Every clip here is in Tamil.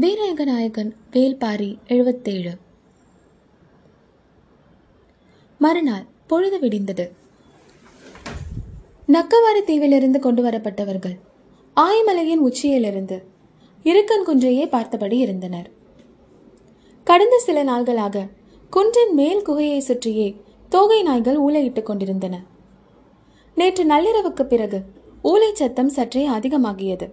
வீரயுக நாயகன் வேல்பாரி 77. மறுநாள் பொழுது விடிந்தது. நக்கவாரி தீவிலிருந்து கொண்டு வரப்பட்டவர்கள் ஆயமலையின் உச்சியிலிருந்து இருக்கன் குன்றையே பார்த்தபடி இருந்தனர். கடந்த சில நாள்களாக குன்றின் மேல் குகையை சுற்றியே தோகை நாய்கள் ஊளையிட்டுக் கொண்டிருந்தன. நேற்று நள்ளிரவுக்கு பிறகு ஊளை சத்தம் சற்றே அதிகமாகியது.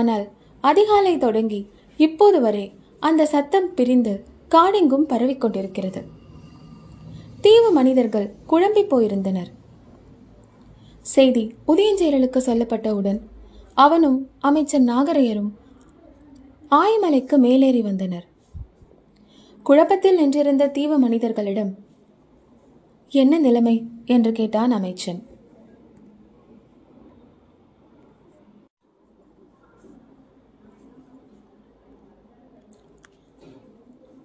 ஆனால் அதிகாலை தொடங்கி இப்போது வரை அந்த சத்தம் பிரிந்து காடெங்கும் பரவிக்கொண்டிருக்கிறது. தீவு மனிதர்கள் குழம்பி போயிருந்தனர். செய்தி உதயஞ்சேரலுக்கு சொல்லப்பட்டவுடன் அவனும் அமைச்சர் நாகரையரும் ஆயமலைக்கு மேலேறி வந்தனர். குழப்பத்தில் நின்றிருந்த தீவு மனிதர்களிடம் என்ன நிலைமை என்று கேட்டான் அமைச்சன்.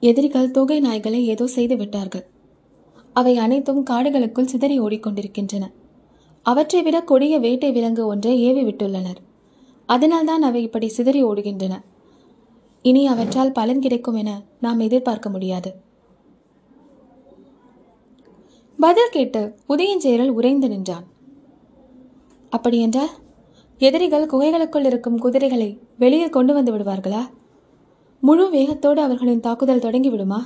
எதிரிகள் தோகை நாய்களை ஏதோ செய்து விட்டார்கள். அவை அனைத்தும் காடுகளுக்குள் சிதறி ஓடிக்கொண்டிருக்கின்றன. அவற்றை விட கொடிய வேட்டை விலங்கு ஒன்றை ஏவி விட்டுள்ளனர். அதனால்தான் அவை இப்படி சிதறி ஓடுகின்றன. இனி அவற்றால் பலன் கிடைக்கும் என நாம் எதிர்பார்க்க முடியாது. பதில் கேட்டு உதயஞ்சேரல் உறைந்து நின்றான். அப்படியென்றால் எதிரிகள் குகைகளுக்குள் இருக்கும் குதிரைகளை வெளியில் கொண்டு வந்து விடுவார்களா? முழு வேகத்தோடு அவர்களின் தாக்குதல் தொடங்கிவிடுமா?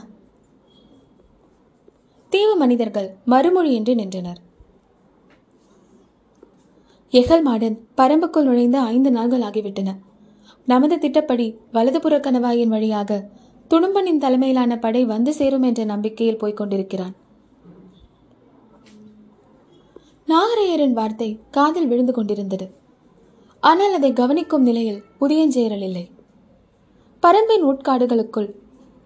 தீவு மனிதர்கள் மறுமொழியின்றி நின்றனர். எகல்மாடன் பரம்புக்குள் நுழைந்த 5 நாள்கள் ஆகிவிட்டன. நமது திட்டப்படி வலதுபுற கணவாயின் வழியாக துணும்பனின் தலைமையிலான படை வந்து சேரும் என்ற நம்பிக்கையில் போய்கொண்டிருக்கிறான். நாகரையரின் வார்த்தை காதில் விழுந்து கொண்டிருந்தது. ஆனால் அதை கவனிக்கும் நிலையில் உதயஞ்சேரல் இல்லை. பரம்பின் உட்காடுகளுக்குள்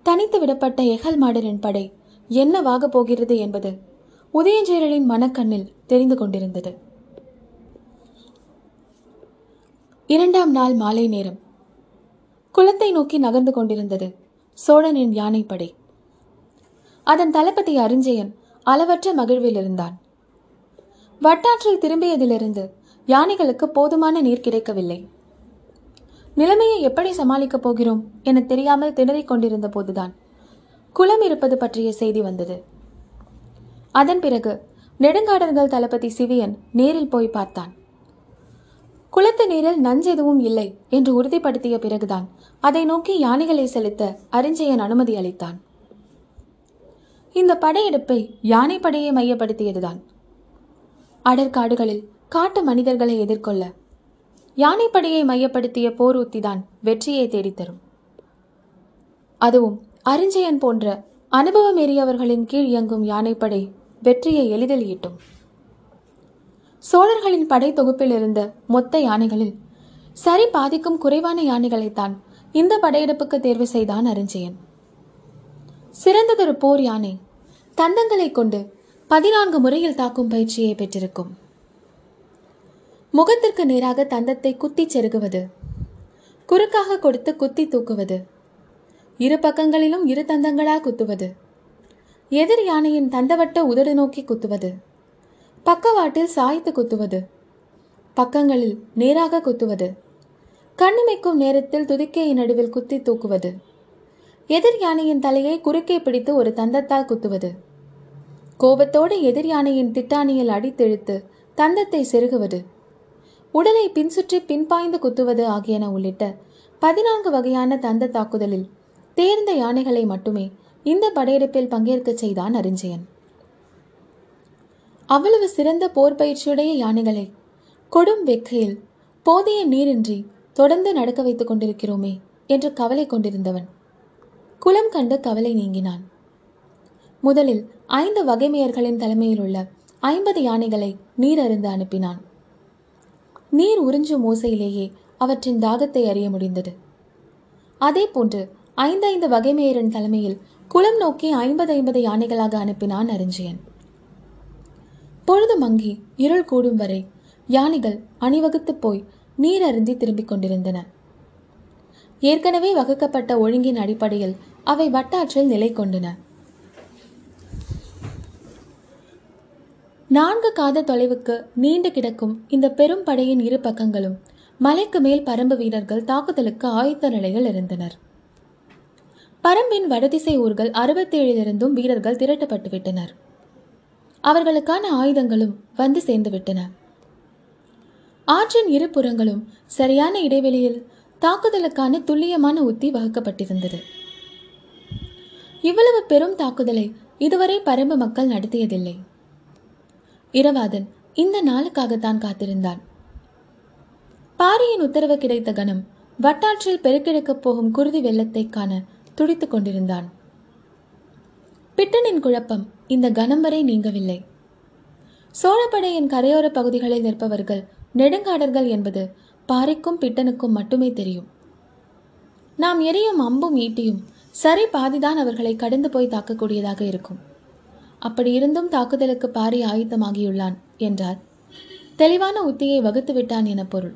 தனித்து விடப்பட்ட எகல் மாடனின் படை என்னவாக போகிறது என்பது உதயஞ்சேரலின் மனக்கண்ணில் தெரிந்து கொண்டிருந்தது. 2ஆம் நாள் மாலை நேரம். குளத்தை நோக்கி நகர்ந்து கொண்டிருந்தது சோழனின் யானைப்படை. அதன் தளபதி அரிஞ்சயன் அளவற்ற மகிழ்வில் இருந்தான். வட்டாற்றில் திரும்பியதிலிருந்து யானைகளுக்கு போதுமான நீர் கிடைக்கவில்லை. நிலைமையை எப்படி சமாளிக்கப் போகிறோம் என தெரியாமல் திணறிக் கொண்டிருந்த போதுதான் குளம் இருப்பது பற்றிய செய்தி வந்தது. அதன் பிறகு நெடுங்காடர்கள் தளபதி சிவியன் நேரில் போய் பார்த்தான். குளத்து நீரில் நஞ்செதுவும் இல்லை என்று உறுதிப்படுத்திய பிறகுதான் அதை நோக்கி யானைகளை செலுத்த அரிஞ்சயன் அனுமதி அளித்தான். இந்த படையெடுப்பை யானைப்படையை மையப்படுத்தியதுதான். அடற்காடுகளில் காட்டு மனிதர்களை எதிர்கொள்ள யானைப்படையை மையப்படுத்திய போர் உத்திதான் வெற்றியை தேடித்தரும். அதுவும் அரிஞ்சயன் போன்ற அனுபவமேறியவர்களின் கீழ் இயங்கும் யானைப்படை வெற்றியை எளிதில் ஈட்டும். சோழர்களின் படை தொகுப்பில் இருந்த மொத்த யானைகளில் சரி பாதிக்கும் குறைவான யானைகளைத்தான் இந்த படையெடுப்புக்கு தேர்வு செய்தான் அரிஞ்சயன். சிறந்ததொரு போர் யானை தந்தங்களை கொண்டு 14 முறையில் தாக்கும் பயிற்சியை பெற்றிருக்கும். முகத்திற்கு நேராக தந்தத்தை குத்தி செருகுவது, குறுக்காக கொடுத்து குத்தி தூக்குவது, இரு பக்கங்களிலும் 2 தந்தங்களாக குத்துவது, எதிர் யானையின் தந்தவட்ட உதடு நோக்கி குத்துவது, பக்கவாட்டில் சாய்த்து குத்துவது, பக்கங்களில் நேராக குத்துவது, கண்ணிமைக்கும் நேரத்தில் துதிக்கையின் நடுவில் குத்தி தூக்குவது, எதிர் யானையின் தலையை குறுக்கே பிடித்து ஒரு தந்தத்தால் குத்துவது, கோபத்தோடு எதிர் யானையின் திட்டாணியில் அடித்தெழுத்து தந்தத்தை செருகுவது, உடலை பின்சுற்றி பின்பாய்ந்து குத்துவது ஆகியன உள்ளிட்ட 14 வகையான தந்த தாக்குதலில் தேர்ந்த யானைகளை மட்டுமே இந்த படையெடுப்பில் பங்கேற்க செய்தான் அரிஞ்சயன். அவ்வளவு சிறந்த போர் பயிற்சியுடைய யானைகளை கொடும் வெக்கையில் போதிய நீரின்றி தொடர்ந்து நடக்க வைத்துக் கொண்டிருக்கிறோமே என்று கவலை கொண்டிருந்தவன் குளம் கண்டு கவலை நீங்கினான். முதலில் 5 வகைமையர்களின் தலைமையில் உள்ள 50 யானைகளை நீர் அருந்து அனுப்பினான். நீர் உறிஞ்சும் ஓசையிலேயே அவற்றின் தாகத்தை அறிய முடிந்தது. அதே போன்று 5 வகைமையரின் தலைமையில் குளம் நோக்கி 50 யானைகளாக அனுப்பினான் அரிஞ்சயன். பொழுது மங்கி இருள் கூடும் வரை யானைகள் அணிவகுத்து போய் நீர் அருந்தி திரும்பிக் கொண்டிருந்தன. ஏற்கனவே வகுக்கப்பட்ட ஒழுங்கின் அடிப்படையில் அவை வட்டாற்றில் நிலை கொண்டன. 4 காத தொலைவுக்கு நீண்டு கிடக்கும் இந்த பெரும் படையின் இரு பக்கங்களும் மலைக்கு மேல் பரம்பு வீரர்கள் தாக்குதலுக்கு ஆயத்த நிலையில் இருந்தனர். பரம்பின் வடதிசை ஊர்கள் 67 வீரர்கள் திரட்டப்பட்டு விட்டனர். அவர்களுக்கான ஆயுதங்களும் வந்து சேர்ந்து விட்டன. ஆற்றின் இரு புறங்களும் சரியான இடைவெளியில் தாக்குதலுக்கான துல்லியமான உத்தி வகுக்கப்பட்டிருந்தது. இவ்வளவு பெரும் தாக்குதலை இதுவரை பரம்பு மக்கள் நடத்தியதில்லை. இரவாதன் இந்த நாளுக்காகத்தான் காத்திருந்தான். பாரியின் உத்தரவு கிடைத்த கணம் வட்டாற்றில் பெருக்கெடுக்கப் போகும் குருதி வெள்ளத்தை காண துடித்துக் கொண்டிருந்தான். பிட்டனின் குழப்பம் இந்த கணம் வரை நீங்கவில்லை. சோழப்படையின் கரையோர பகுதிகளில் நிற்பவர்கள் நெடுங்காடர்கள் என்பது பாரிக்கும் பிட்டனுக்கும் மட்டுமே தெரியும். நாம் எரியும் அம்பும் ஈட்டியும் சரி பாதிதான் அவர்களை கடந்து போய் தாக்கக்கூடியதாக இருக்கும். அப்படி இருந்தும் தாக்குதலுக்கு பாரி ஆயத்தமாகியுள்ளான் என்றால் தெளிவான உத்தியை வகுத்து விட்டான் என பொருள்.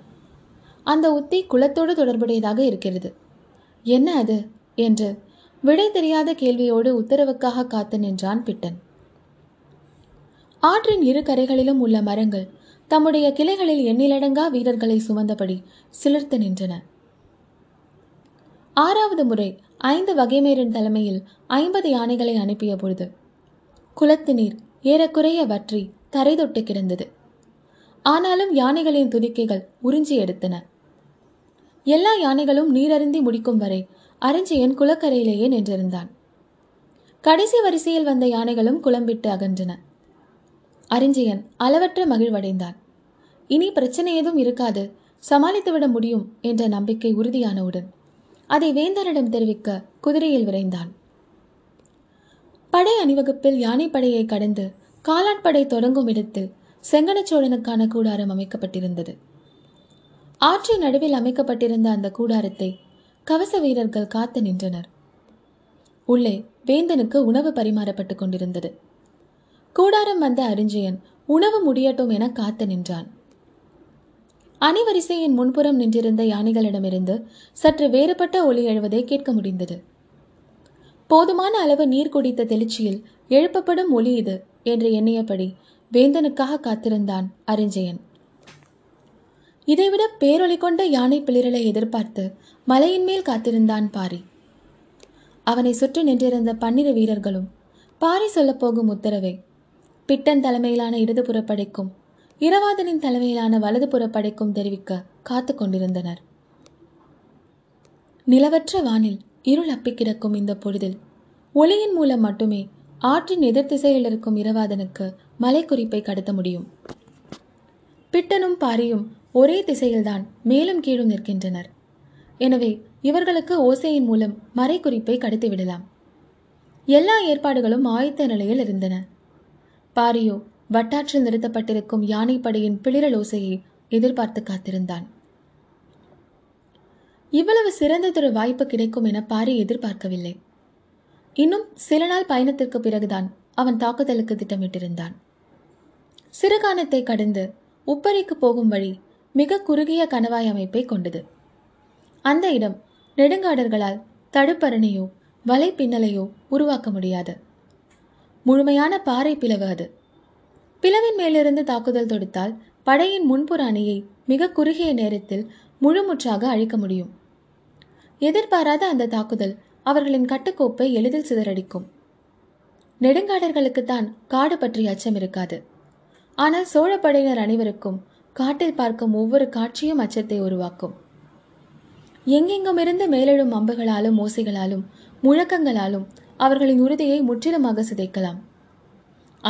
அந்த உத்தி குலத்தோடு தொடர்புடையதாக இருக்கிறது. என்ன அது என்று விடை தெரியாத கேள்வியோடு உத்தரவுக்காக காத்து நின்றான் பிட்டன். ஆற்றின் இரு கரைகளிலும் உள்ள மரங்கள் தம்முடைய கிளைகளில் எண்ணிலடங்கா வீரர்களை சுமந்தபடி சிலிர்த்து நின்றன. 6வது முறை 5 வகைமேரின் தலைமையில் 50 யானைகளை அனுப்பிய பொழுது குளத்து நீர் ஏறக்குறைய வற்றி தரை தொட்டு கிடந்தது. ஆனாலும் யானைகளின் துதிக்கைகள் உறிஞ்சி எடுத்தன. எல்லா யானைகளும் நீரருந்தி முடிக்கும் வரை அரஞ்சியன் குளக்கரையிலேயே நின்றிருந்தான். கடைசி வரிசையில் வந்த யானைகளும் குளம்பிட்டு அகன்றன. அரஞ்சியன் அளவற்ற மகிழ்வடைந்தான். இனி பிரச்சனை ஏதும் இருக்காது, சமாளித்துவிட முடியும் என்ற நம்பிக்கை உறுதியானவுடன் அதை வேந்தரிடம் தெரிவிக்க குதிரையில் விரைந்தான். படை அணிவகுப்பில் யானைப்படையை கடந்து காலாட்படை தொடங்கும் இடத்தில் செங்கனச்சோழனுக்கான கூடாரம் அமைக்கப்பட்டிருந்தது. ஆற்றின் நடுவில் அமைக்கப்பட்டிருந்த அந்த கூடாரத்தை கவச வீரர்கள் காத்து நின்றனர். உள்ளே வேந்தனுக்கு உணவு பரிமாறப்பட்டு கொண்டிருந்தது. கூடாரம் வந்த அரிஞ்சயன் உணவு முடியட்டும் என காத்து நின்றான். அணிவரிசையின் முன்புறம் நின்றிருந்த யானைகளிடமிருந்து சற்று வேறுபட்ட ஒலி எழுவதை கேட்க முடிந்தது. போதுமான அளவு நீர் குடித்த தெளிச்சியில் எழுப்பப்படும் ஒலி இது என்று எண்ணியபடி வேந்தனுக்காக காத்திருந்தான் அரிஞ்சயன். இதைவிட பேரொலி கொண்ட யானை பிளிரலை எதிர்பார்த்து மலையின் மேல் காத்திருந்தான் பாரி. அவனை சுற்றி நின்றிருந்த 12 வீரர்களும் பாரி சொல்லப்போகும் உத்தரவை பிட்டன் தலைமையிலான இடதுபுற படைக்கும் இரவாதனின் தலைமையிலான வலதுபுற படைக்கும் தெரிவிக்க காத்து கொண்டிருந்தனர். நிலவற்ற வானில் இருள் அப்பி கிடக்கும் இந்த பொழுதில் ஒளியின் மூலம் மட்டுமே ஆற்றின் எதிர் திசையில் இருக்கும் இரவாதனுக்கு மலை குறிப்பை கடத்த முடியும். பிட்டனும் பாரியும் ஒரே திசையில்தான் மேலும் கீழும் நிற்கின்றனர். எனவே இவர்களுக்கு ஓசையின் மூலம் மறை குறிப்பை கடத்திவிடலாம். எல்லா ஏற்பாடுகளும் ஆயத்த நிலையில் இருந்தன. பாரியோ வட்டாற்றில் நிறுத்தப்பட்டிருக்கும் யானைப்படையின் பிளிரல் ஓசையை எதிர்பார்த்து காத்திருந்தான். இவ்வளவு சிறந்ததொரு வாய்ப்பு கிடைக்கும் என பாரி எதிர்பார்க்கவில்லை. இன்னும் சில நாள் பயணத்திற்கு பிறகுதான் அவன் தாக்குதலுக்கு திட்டமிட்டிருந்தான். சிறுகானத்தை கடந்து உப்பரிக்கு போகும் வழி மிக குறுகிய கணவாய் அமைப்பை கொண்டது. அந்த இடம் நெடுங்காடர்களால் தடுப்பரணையோ வலை பின்னலையோ உருவாக்க முடியாது. முழுமையான பாறை பிளவு அது. பிளவின் மேலிருந்து தாக்குதல் தொடுத்தால் படையின் முன்புற அணியை மிக குறுகிய நேரத்தில் முழுமுற்றாக அழிக்க முடியும். எதிர்பாராத அந்த தாக்குதல் அவர்களின் கட்டுக்கோப்பை எளிதில் சிதறடிக்கும். நெடுங்காடர்களுக்குத்தான் காடு பற்றி அச்சம் இருக்காது. ஆனால் சோழப்படையினர் அனைவருக்கும் காட்டில் பார்க்கும் ஒவ்வொரு காட்சியும் அச்சத்தை உருவாக்கும். எங்கெங்குமிருந்து மேலெழும் அம்புகளாலும் ஓசைகளாலும் முழக்கங்களாலும் அவர்களின் உறுதியை முற்றிலுமாக சிதைக்கலாம்.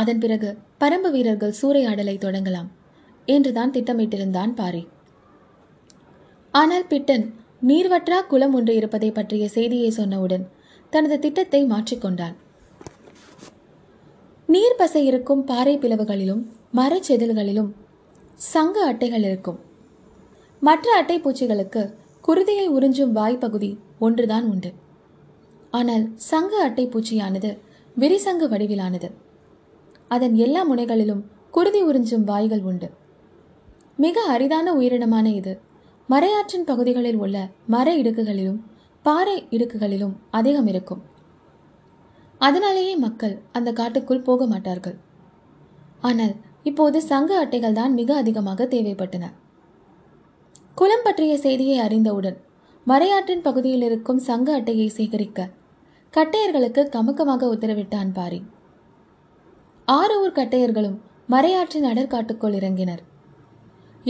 அதன் பிறகு பரம்பு வீரர்கள் சூறையாடலை தொடங்கலாம் என்றுதான் திட்டமிட்டிருந்தான் பாரி. ஆனால் பிட்டன் நீர்வற்றா குளம் ஒன்று இருப்பதை பற்றிய செய்தியை சொன்னவுடன் தனது திட்டத்தை மாற்றிக்கொண்டான். நீர் பசை இருக்கும் பாறை பிளவுகளிலும் மரச்செதில்களிலும் சங்கு அட்டைகள் இருக்கும். மற்ற அட்டை பூச்சிகளுக்கு குருதியை உறிஞ்சும் வாய்ப்பகுதி ஒன்றுதான் உண்டு. ஆனால் சங்கு அட்டை பூச்சியானது விரிசங்கு வடிவிலானது. அதன் எல்லா முனைகளிலும் குருதி உறிஞ்சும் வாய்கள் உண்டு. மிக அரிதான உயிரினமான இது மறையாற்றின் பகுதிகளில் உள்ள மர இடுக்குகளிலும் பாறை இடுக்குகளிலும் அதிகம் இருக்கும். அதனாலேயே மக்கள் அந்த காட்டுக்குள் போக மாட்டார்கள். ஆனால் இப்போது சங்கு அட்டைகள் தான் மிக அதிகமாக தேவைப்பட்டன. குளம் பற்றிய செய்தியை அறிந்தவுடன் மறையாற்றின் பகுதியில் இருக்கும் சங்க அட்டையை சேகரிக்க கட்டையர்களுக்கு கமுக்கமாக உத்தரவிட்டான் பாரி. 6 ஊர் கட்டையர்களும் மறையாற்றின் அடற்காட்டுக்குள் இறங்கினர்.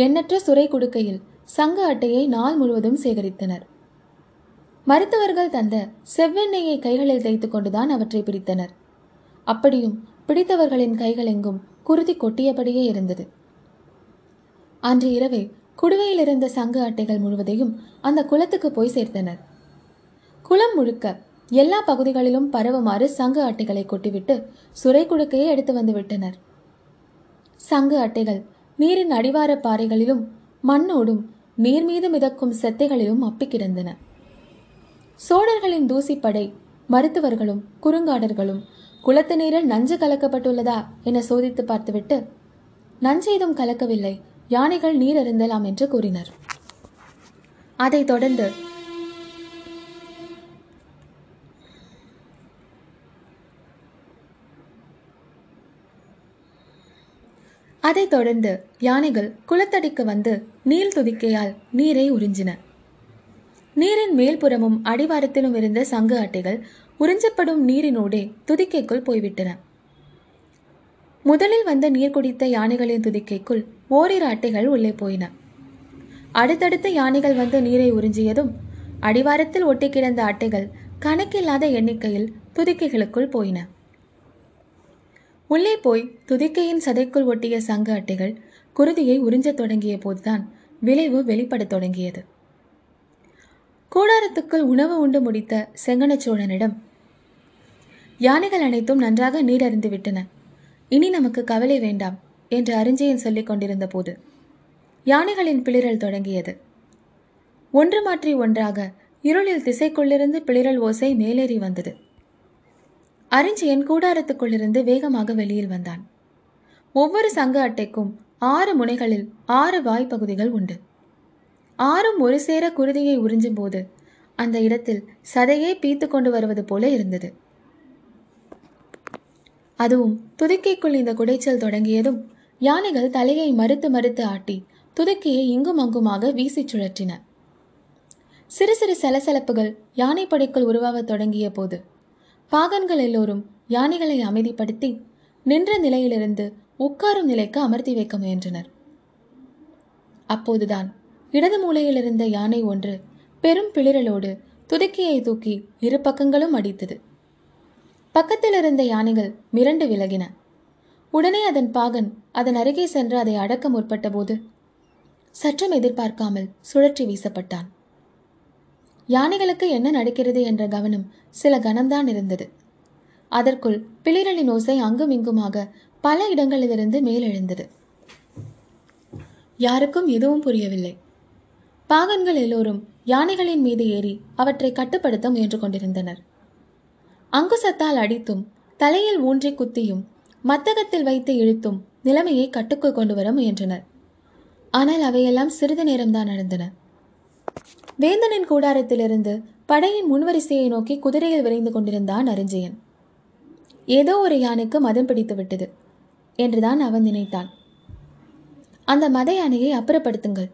எண்ணற்ற சுரை குடுக்கையில் சங்க அட்டையை நாள் முழுவதும் சேகரித்தனர். மருத்துவர்கள் தந்த செவ்வெண்ணெயை கைகளில் தைத்து கொண்டுதான் அவற்றை பிடித்தனர். அப்படியும் பிடித்தவர்களின் கைகள் எங்கும் குருதி கொட்டியபடியே இருந்தது. அன்று இரவே குடுவையில் இருந்த சங்க அட்டைகள் முழுவதையும் அந்த குளத்துக்கு போய் சேர்த்தனர். குளம் முழுக்க எல்லா பகுதிகளிலும் பரவுமாறு சங்க அட்டைகளை கொட்டிவிட்டு சுரை குடுக்கையை எடுத்து வந்து விட்டனர். சங்கு அட்டைகள் நீரின் அடிவார பாறைகளிலும் மண்ணோடும் நீர் மீது மிதக்கும் செத்தைகளிலும் அப்பி கிடந்தன. சோழர்களின் தூசிப்படை மருத்துவர்களும் குறுங்காடர்களும் குளத்து நீரில் நஞ்சு கலக்கப்பட்டுள்ளதா என சோதித்து பார்த்துவிட்டு நஞ்சு ஏதும் கலக்கவில்லை, யானைகள் நீர் அருந்தலாம் என்று கூறினர். அதைத் தொடர்ந்து யானைகள் குளத்தடிக்கு வந்து நீள் துதிக்கையால் நீரை உறிஞ்சின. நீரின் மேல்புறமும் அடிவாரத்திலும் இருந்த சங்கு அட்டைகள் உறிஞ்சப்படும் நீரினோடே துதிக்கைக்குள் போய்விட்டன. முதலில் வந்த நீர் குடித்த யானைகளின் துதிக்கைக்குள் ஓரிரு அட்டைகள் உள்ளே போயின. அடுத்தடுத்த யானைகள் வந்து நீரை உறிஞ்சியதும் அடிவாரத்தில் ஒட்டி கிடந்த அட்டைகள் கணக்கில்லாத எண்ணிக்கையில் துதிக்கைகளுக்குள் போயின. உள்ளே போய் துதிக்கையின் சதைக்குள் ஒட்டிய சங்க அட்டைகள் குருதியை உறிஞ்சத் தொடங்கிய போதுதான் விளைவு வெளிப்படத் தொடங்கியது. கூடாரத்துக்குள் உணவு உண்டு முடித்த செங்கன சோழனிடம், யானைகள் அனைத்தும் நன்றாக நீரறிந்து விட்டன, இனி நமக்கு கவலை வேண்டாம் என்று அரிஞ்சயன் சொல்லிக் கொண்டிருந்த போது யானைகளின் பிளிரல் தொடங்கியது. ஒன்று மாற்றி ஒன்றாக இருளில் திசைக்குள்ளிருந்து பிளிரல் ஓசை மேலேறி வந்தது. அரிஞ்சயன் கூடாரத்துக்குள்ளிருந்து வேகமாக வெளியில் வந்தான். ஒவ்வொரு சங்க அட்டைக்கும் 6 முனைகளில் 6 வாய்ப்பகுதிகள் உண்டு. 6 ஒரு சேர குருதியை உறிஞ்சும் போது அந்த இடத்தில் சதையே பீத்து கொண்டு வருவது போல இருந்தது. அதுவும் துதிக்கைக்குள் இந்த குடைச்சல் தொடங்கியதும் யானைகள் தலையை மறுத்து மறுத்து ஆட்டி துதிக்கையை இங்கும் அங்குமாக வீசி சுழற்றின. சிறு சிறு சலசலப்புகள் யானைப்படைக்குள் உருவாகத் தொடங்கிய போது பாகன்கள் எல்லோரும் யானைகளை அமைதிப்படுத்தி நின்ற நிலையிலிருந்து உட்காரும் நிலைக்கு அமர்த்தி வைக்க முயன்றனர். அப்போதுதான் இடது மூலையிலிருந்த யானை ஒன்று பெரும் பிளிரலோடு துதிக்கையை தூக்கி இரு பக்கங்களும் அடித்தது. பக்கத்தில் இருந்த யானைகள் மிரண்டு விலகின. உடனே அதன் பாகன் அதன் அருகே சென்று அதை அடக்க முற்பட்ட போது சற்றும் எதிர்பார்க்காமல் சுழற்றி வீசப்பட்டான். யானைகளுக்கு என்ன நடக்கிறது என்ற கவனம் சில கணம்தான் இருந்தது. அதற்குள் பிளிரலின் ஓசை அங்கும் இங்குமாக பல இடங்களிலிருந்து மேலெழுந்தது. யாருக்கும் எதுவும் புரியவில்லை. பாகன்கள் எல்லோரும் யானைகளின் மீது ஏறி அவற்றை கட்டுப்படுத்த முயன்று கொண்டிருந்தனர். அங்குசத்தால் அடித்தும் தலையில் ஊன்றி குத்தியும் மத்தகத்தில் வைத்து இழுத்தும் நிலைமையை கட்டுக்குள் கொண்டு வர முயன்றனர். ஆனால் அவையெல்லாம் சிறிது நேரம்தான் நடந்தன. வேந்தனின் கூடாரத்திலிருந்து படையின் முன்வரிசையை நோக்கி குதிரையில் விரைந்து கொண்டிருந்தான் அரிஞ்சயன். ஏதோ ஒரு யானைக்கு மதம் பிடித்து விட்டது என்றுதான் அவன் நினைத்தான். அந்த மத யானையை அப்புறப்படுத்துங்கள்,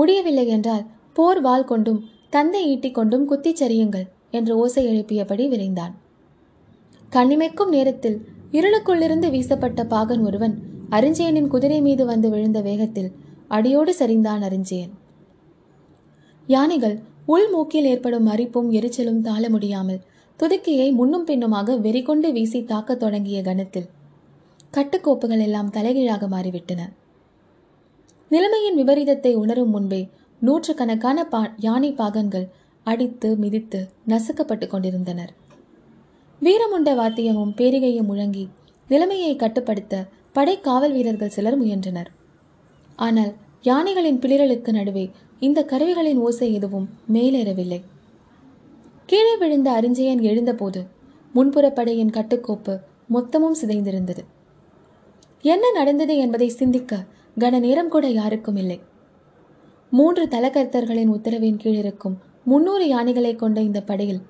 முடியவில்லை என்றால் போர் வாள் கொண்டும் தந்தை ஈட்டி கொண்டும் குத்திச் சரியுங்கள் என்று ஓசை எழுப்பியபடி விரைந்தான். கண்ணிமைக்கும் நேரத்தில் இருளுக்குள்ளிருந்து வீசப்பட்ட பாகன் ஒருவன் அரிஞ்சயனின் குதிரை மீது வந்து விழுந்த வேகத்தில் அடியோடு சரிந்தான் அரிஞ்சயன். யானைகள் உள்மூக்கில் ஏற்படும் அரிப்பும் எரிச்சலும் தாழ முடியாமல் துதிக்கையை முன்னும் பின்னுமாக வெறிகொண்டு வீசி தாக்கத் தொடங்கிய கணத்தில் கட்டுக்கோப்புகள் எல்லாம் தலைகீழாக மாறிவிட்டன. நிலைமையின் விபரீதத்தை உணரும் முன்பே 100கணக்கான யானை பாகன்கள் அடித்து மிதித்து நசுக்கப்பட்டு கொண்டிருந்தனர். வீரமுண்ட வாத்தியமும் பேரிகையும் முழங்கி நிலைமையை கட்டுப்படுத்த படை காவல் வீரர்கள் சிலர் முயன்றனர். ஆனால் யானைகளின் பிளிரலுக்கு நடுவே இந்த கருவிகளின் ஓசை எதுவும் மேலேறவில்லை. கீழே விழுந்த அரிஞ்சயன் எழுந்தபோது முன்புறப்படையின் கட்டுக்கோப்பு மொத்தமும் சிதைந்திருந்தது. என்ன நடந்தது என்பதை சிந்திக்க கன நேரம் கூட யாருக்கும் இல்லை. 3 தலக்கர்த்தர்களின் உத்தரவின் கீழ் இருக்கும் 300 யானைகளை கொண்ட இந்த படையில்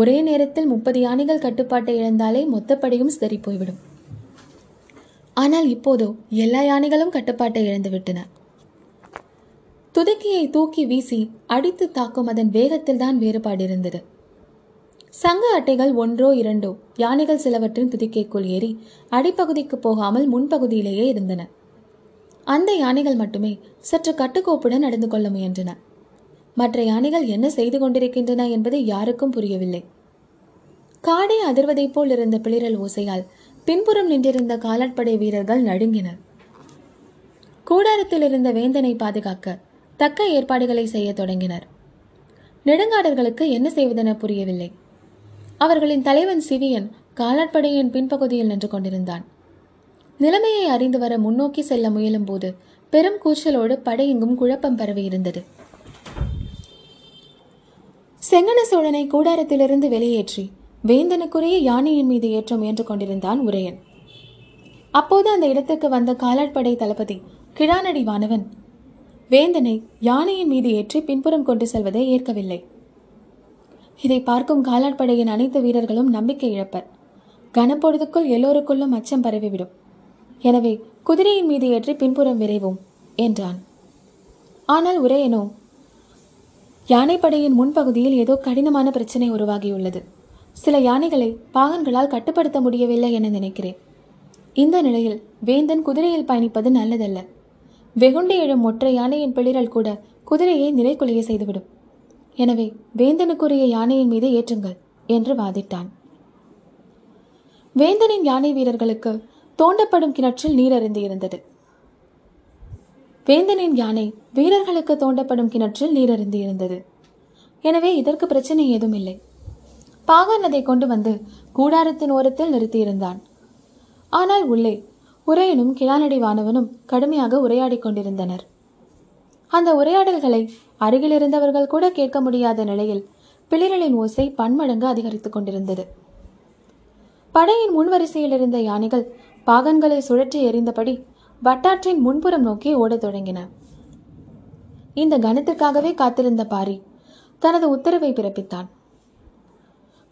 ஒரே நேரத்தில் 30 யானைகள் கட்டுப்பாட்டை இழந்தாலே மொத்தப்படையும் சிதறி போய்விடும். ஆனால் இப்போதோ எல்லா யானைகளும் கட்டுப்பாட்டை இழந்துவிட்டன. துதிக்கையை தூக்கி வீசி அடித்து தாக்கும் அதன் வேகத்தில்தான் வேறுபாடு இருந்தது. சங்க அட்டைகள் ஒன்றோ இரண்டோ யானைகள் சிலவற்றின் துதிக்கைக்குள் ஏறி அடிப்பகுதிக்கு போகாமல் முன்பகுதியிலேயே இருந்தன. அந்த யானைகள் மட்டுமே சற்று கட்டுக்கோப்புடன் நடந்து கொள்ள முயன்றன. மற்ற யானைகள் என்ன செய்து கொண்டிருக்கின்றன என்பது யாருக்கும் புரியவில்லை. காடை அதிர்வதை போல் இருந்த பிளிரல் ஓசையால் பின்புறம் நின்றிருந்த காலாட்படை வீரர்கள் நடுங்கினர். கூடாரத்தில் இருந்த வேந்தனை பாதுகாக்க தக்க ஏற்பாடுகளை செய்ய தொடங்கினர். நெடுங்காடர்களுக்கு என்ன செய்வதென புரியவில்லை. அவர்களின் தலைவன் சிவியன் காலாட்படையின் பின்பகுதியில் நின்று கொண்டிருந்தான். நிலைமையை அறிந்து வர முன்னோக்கி செல்ல முயலும் போது பெரும் கூச்சலோடு படையெங்கும் குழப்பம் பரவி இருந்தது. செங்கன சோழனை கூடாரத்திலிருந்து வெளியேற்றி வேந்தனுக்குரிய யானையின் மீது ஏற்ற முயன்று கொண்டிருந்தான் உரையன். அப்போது அந்த இடத்துக்கு வந்த காலாட்படை தளபதி கிழானடி வானவன் வேந்தனை யானையின் மீது ஏற்றி பின்புறம் கொண்டு செல்வதை ஏற்கவில்லை. இதை பார்க்கும் காலாட்படையின் அனைத்து வீரர்களும் நம்பிக்கை இழப்பர். கனப்பொழுதுக்குள் எல்லோருக்குள்ளும் அச்சம் பரவிவிடும். எனவே குதிரையின் மீது ஏற்றி பின்புறம் விரைவோம் என்றான். ஆனால் உரையனோ, யானைப்படையின் முன்பகுதியில் ஏதோ கடினமான பிரச்சனை உருவாகியுள்ளது. சில யானைகளை பாகன்களால் கட்டுப்படுத்த முடியவில்லை என நினைக்கிறேன். இந்த நிலையில் வேந்தன் குதிரையில் பயணிப்பது நல்லதல்ல. வெகுண்டு எழும் ஒற்றை யானையின் பிளிரல் கூட குதிரையை நிலைக்குலைய செய்துவிடும். எனவே வேந்தனுக்குரிய யானையின் மீது ஏற்றுங்கள் என்று வாதிட்டான். வேந்தனின் யானை வீரர்களுக்கு தோண்டப்படும் கிணற்றில் நீர் அருந்தி இருந்தது. வேந்தனின் யானை வீரர்களுக்கு தோண்டப்படும் கிணற்றில் நீர் அருந்தி இருந்தது. எனவே இதற்கு பிரச்சனை ஏதும் இல்லை. பாகன் அதை கொண்டு வந்து கூடாரத்தின் ஓரத்தில் நிறுத்தியிருந்தான். ஆனால் உள்ளே உரையனும் கிழானடி வானவனும் கடுமையாக உரையாடி கொண்டிருந்தனர். அந்த உரையாடல்களை அருகிலிருந்தவர்கள் கூட கேட்க முடியாத நிலையில் பிளிரலின் ஓசை பன்மடங்கு அதிகரித்துக் கொண்டிருந்தது. படையின் முன்வரிசையில் இருந்த யானைகள் பாகன்களை சுழற்றி எறிந்தபடி வட்டாற்றின் முன்புறம் நோக்கி ஓடத் தொடங்கின. இந்த கணத்திற்காகவே காத்திருந்த பாரி தனது உத்தரவை பிறப்பித்தான்.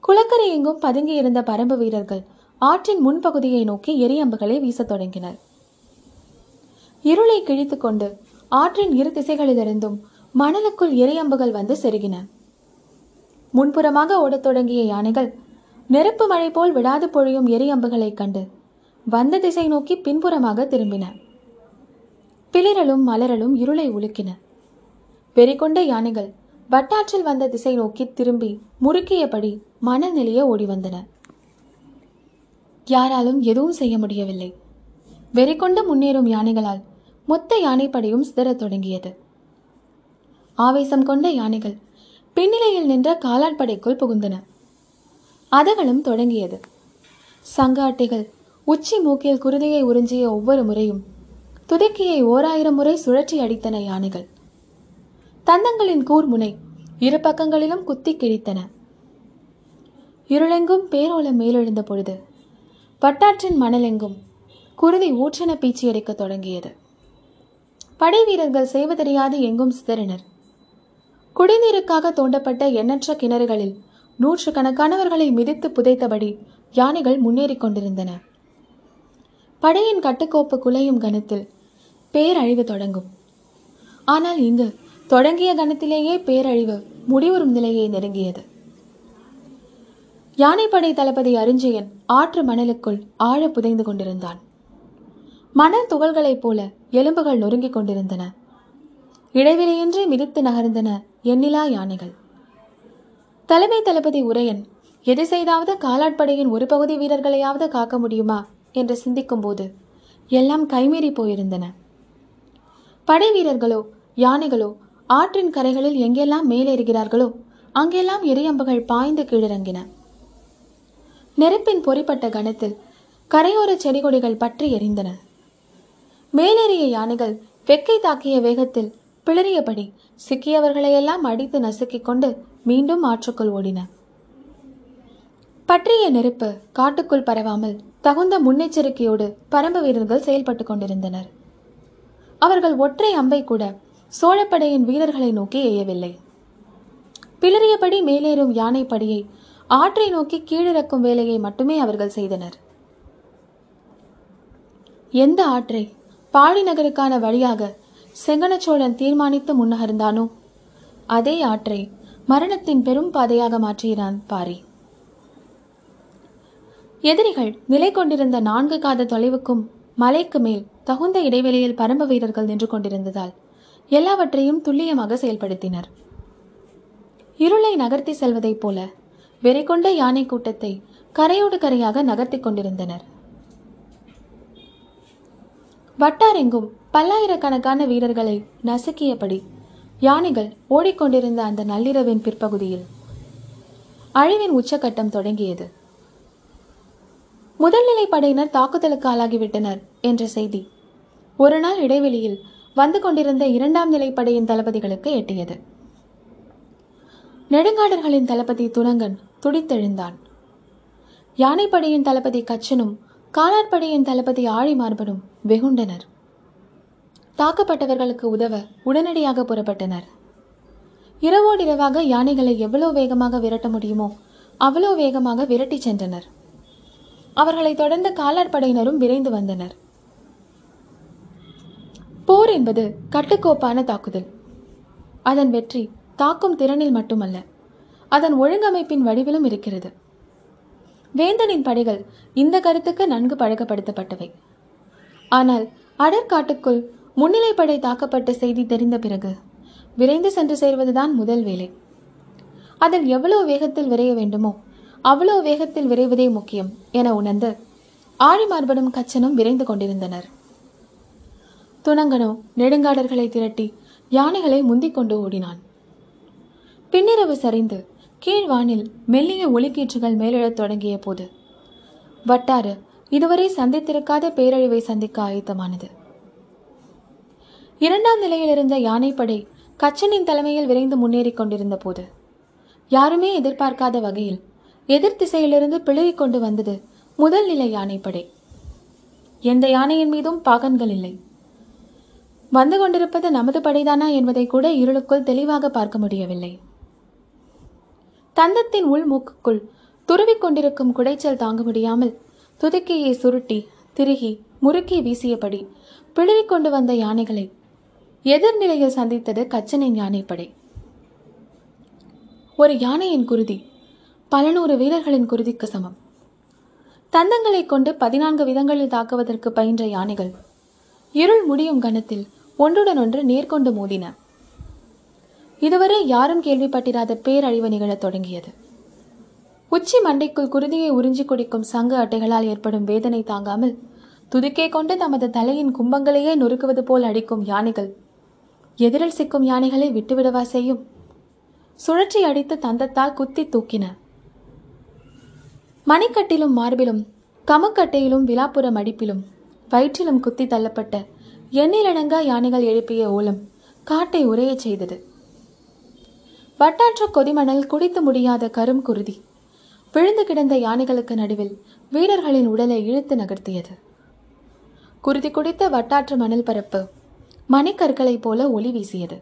குளக்கரை எங்கும் பதுங்கியிருந்த பரம்பு வீரர்கள் ஆற்றின் முன்பகுதியை நோக்கி எரியம்புகளை வீசத் தொடங்கினர். இருளை கிழித்து கொண்டு ஆற்றின் இரு திசைகளிலிருந்தும் மணலுக்குள் எரியம்புகள் வந்து செருகின. முன்புறமாக ஓடத் தொடங்கிய யானைகள் நெருப்பு மழை போல் விடாது பொழியும் எரியம்புகளைக் கண்டு வந்த திசை நோக்கி பின்புறமாக திரும்பின. பிளிரலும் மலரலும் இருளை உலுக்கின. வெறிகொண்ட யானைகள் வட்டாற்றில் வந்த திசை நோக்கி திரும்பி முறுக்கியபடி மணல் நிலைய ஓடி வந்தன. யாராலும் எதுவும் செய்ய முடியவில்லை. வெறிகொண்டு முன்னேறும் யானைகளால் மொத்த யானைப்படையும் சிதறத் தொடங்கியது. ஆவேசம் கொண்ட யானைகள் பின்னிலையில் நின்ற காலாட்படைக்குள் புகுந்தன. அதகளும் தொடங்கியது. சங்க அட்டைகள் உச்சி மூக்கில் குருதியை உறிஞ்சிய ஒவ்வொரு முறையும் துதிக்கையை 1000 முறை சுழற்றி அடித்தன யானைகள். தந்தங்களின் கூர்முனை இரு பக்கங்களிலும் குத்தி கிழித்தன. இருளெங்கும் பேரோலம் மேலெழுந்த பொழுது வட்டாற்றின் மணலெங்கும் குருதி ஊற்றென பீச்சியடிக்க தொடங்கியது. படை வீரர்கள் செய்வதறியாது எங்கும் சிதறினர். குடிநீருக்காக தோண்டப்பட்ட எண்ணற்ற கிணறுகளில் 100 கணக்கானவர்களை மிதித்து புதைத்தபடி யானைகள் முன்னேறி கொண்டிருந்தன. படையின் கட்டுக்கோப்பு குலையும் கணத்தில் பேரழிவு தொடங்கும். ஆனால் இங்கு தொடங்கிய கணத்திலேயே பேரழிவு முடிவுறும் நிலையை நெருங்கியது. யானைப்படை தளபதி அருஞ்சயன் ஆற்று மணலுக்குள் ஆழ புதைந்து கொண்டிருந்தான். மணல் துகள்களைப் போல எலும்புகள் நொறுங்கிக் கொண்டிருந்தன. இடைவெளியின்றி மிதித்து நகர்ந்தன எண்ணிலா யானைகள். தலைமை தளபதி உரையன் எது செய்தாவது காலாட்படையின் ஒரு பகுதி வீரர்களையாவது காக்க முடியுமா என்று சிந்திக்கும் போது எல்லாம் கைமீறி போயிருந்தன. படை வீரர்களோ யானைகளோ ஆற்றின் கரைகளில் எங்கெல்லாம் மேலேறுகிறார்களோ அங்கெல்லாம் எரியம்புகள் பாய்ந்து கீழிறங்கின. நெருப்பின் பொறிப்பட்ட கணத்தில் கரையோர செடி கொடிகள் பற்றி எரிந்தன. மேலேறிய யானைகள் வெக்கை தாக்கிய வேகத்தில் பிளறியபடி சிக்கியவர்களையெல்லாம் அடித்து நசுக்கிக் கொண்டு மீண்டும் ஆற்றுக்குள் ஓடின. பற்றிய நெருப்பு காட்டுக்குள் பரவாமல் தகுந்த முன்னெச்சரிக்கையோடு பரம்பு வீரர்கள் செயல்பட்டு கொண்டிருந்தனர். அவர்கள் ஒற்றை அம்பை கூட சோழப்படையின் வீரர்களை நோக்கி எய்யவில்லை. பிளறியபடி மேலேறும் யானைப்படியை ஆற்றை நோக்கி கீழிறக்கும் வேலையை மட்டுமே அவர்கள் செய்தனர். எந்த ஆற்றை பாடி நகருக்கான வழியாக செங்கனச்சோழன் தீர்மானித்து முன்னகர்ந்தானோ அதே ஆற்றை மரணத்தின் பெரும் பாதையாக மாற்றினான் பாரி. எதிரிகள் நிலை கொண்டிருந்த 4 காத தொலைவுக்கும் மலைக்கு மேல் தகுந்த இடைவெளியில் பரம்ப வீரர்கள் நின்று கொண்டிருந்ததால் எல்லாவற்றையும் துல்லியமாக செயல்படுத்தினர். இருளை நகர்த்தி செல்வதைப் போல வெறி கொண்ட யானை கூட்டத்தை கரையோடு கரையாக நகர்த்தி கொண்டிருந்தனர். வட்டாரெங்கும் பல்லாயிரக்கணக்கான வீரர்களை நசுக்கியபடி யானைகள் ஓடிக்கொண்டிருந்த அந்த நள்ளிரவின் பிற்பகுதியில் அழிவின் உச்சக்கட்டம் தொடங்கியது. முதல்நிலை படையினர் தாக்குதலுக்கு ஆளாகிவிட்டனர் என்ற செய்தி ஒரு நாள் இடைவெளியில் வந்து கொண்டிருந்த 2ஆம் நிலைப்படையின் தளபதிகளுக்கு எட்டியது. நெடுங்காடர்களின் தளபதி துணங்கன் துடித்தெழுந்தான். யானைப்படையின் தளபதி கச்சனும் காலாட்படையின் தளபதி ஆழிமார்பனும் வெகுண்டனர். தாக்கப்பட்டவர்களுக்கு உதவ உடனடியாக புறப்பட்டனர். இரவோடிரவாக யானைகளை எவ்வளோ வேகமாக விரட்ட முடியுமோ அவ்வளோ வேகமாக விரட்டி சென்றனர். அவர்களை தொடர்ந்து காலாட்படையினரும் விரைந்து வந்தனர். போர் என்பது கட்டுக்கோப்பான தாக்குதல். அதன் வெற்றி தாக்கும் திறனில் மட்டுமல்ல, அதன் ஒழுங்கமைப்பின் வடிவிலும் இருக்கிறது. வேந்தனின் படைகள் இந்த கருத்துக்கு நன்கு பழக்கப்படுத்தப்பட்டவை. ஆனால் அடற்காட்டுக்குள் முன்னிலை படை தாக்கப்பட்ட செய்தி தெரிந்த பிறகு விரைந்து சென்று சேர்வதுதான் முதல் வேலை. அதில் எவ்வளோ வேகத்தில் விரைய வேண்டுமோ அவ்வளோ வேகத்தில் விரைவதே முக்கியம் என உணர்ந்து ஆழிமார்பனும் கச்சனும் விரைந்து கொண்டிருந்தனர். துணங்கனோ நெடுங்காடர்களை திரட்டி யானைகளை முந்திக் கொண்டு ஓடினான். பின்னிரவு சரிந்து கீழ்வானில் மெல்லிய ஒளிக்கீற்றுகள் மேலெழத் தொடங்கிய போது வட்டாறு இதுவரை சந்தித்திருக்காத பேரழிவை சந்திக்க ஆயத்தமானது. 2ஆம் நிலையில் இருந்த யானைப்படை கச்சனின் தலைமையில் விரைந்து முன்னேறி கொண்டிருந்த போது யாருமே எதிர்பார்க்காத வகையில் எதிர் திசையிலிருந்து பிளறி கொண்டு வந்தது முதல் நிலை யானைப்படை. எந்த யானையின் மீதும் பாகன்கள் இல்லை. வந்து கொண்டிருப்பது நமது படைதானா என்பதை கூட இருளுக்குள் தெளிவாக பார்க்க முடியவில்லை. தந்தத்தின் உள்மூக்குக்குள் துருவிக் கொண்டிருக்கும் குடைச்சல் தாங்க முடியாமல் துதிக்கையை சுருட்டி திருகி முறுக்கி வீசியபடி பிளறிக் கொண்டு வந்த யானைகளை எதிர்நிலையில் சந்தித்தது கச்சனின் யானைப்படை. ஒரு யானையின் குருதி 100 வீரர்களின் குருதிக்கு சமம். தந்தங்களை கொண்டு 14 விதங்களில் தாக்குவதற்கு பயின்ற யானைகள் இருள் முடியும் கணத்தில் ஒன்றுடன் ஒன்று நேர்கொண்டு மோதின. இதுவரை யாரும் கேள்விப்பட்டிராத பேரழிவு நிகழத் தொடங்கியது. உச்சி மண்டைக்குள் குருதியை உறிஞ்சி குடிக்கும் சங்கு அட்டைகளால் ஏற்படும் வேதனை தாங்காமல் துதிக்கை கொண்டு தமது தலையின் கும்பங்களையே நொறுக்குவது போல் அடிக்கும் யானைகள் எதிரில் சிக்கும் யானைகளை விட்டுவிடவா செய்யும்? சுழற்சி அடித்து தந்தத்தால் குத்தி தூக்கின. மணிக்கட்டிலும் மார்பிலும் கமக்கட்டையிலும் விலாப்புற மடிப்பிலும் வயிற்றிலும் குத்தி தள்ளப்பட்ட எண்ணிலடங்கா யானைகள் எழுப்பிய ஓலம் காட்டை உரைய செய்தது. வட்டாற்ற கொதிமணல் குடித்து முடியாத கரும் குருதி விழுந்து கிடந்த யானைகளுக்கு நடுவில் வீரர்களின் உடலை இழுத்து நகர்த்தியது. குருதி குடித்த வட்டாற்று மணல் பரப்பு மணிக்கற்களை போல ஒளி வீசியது.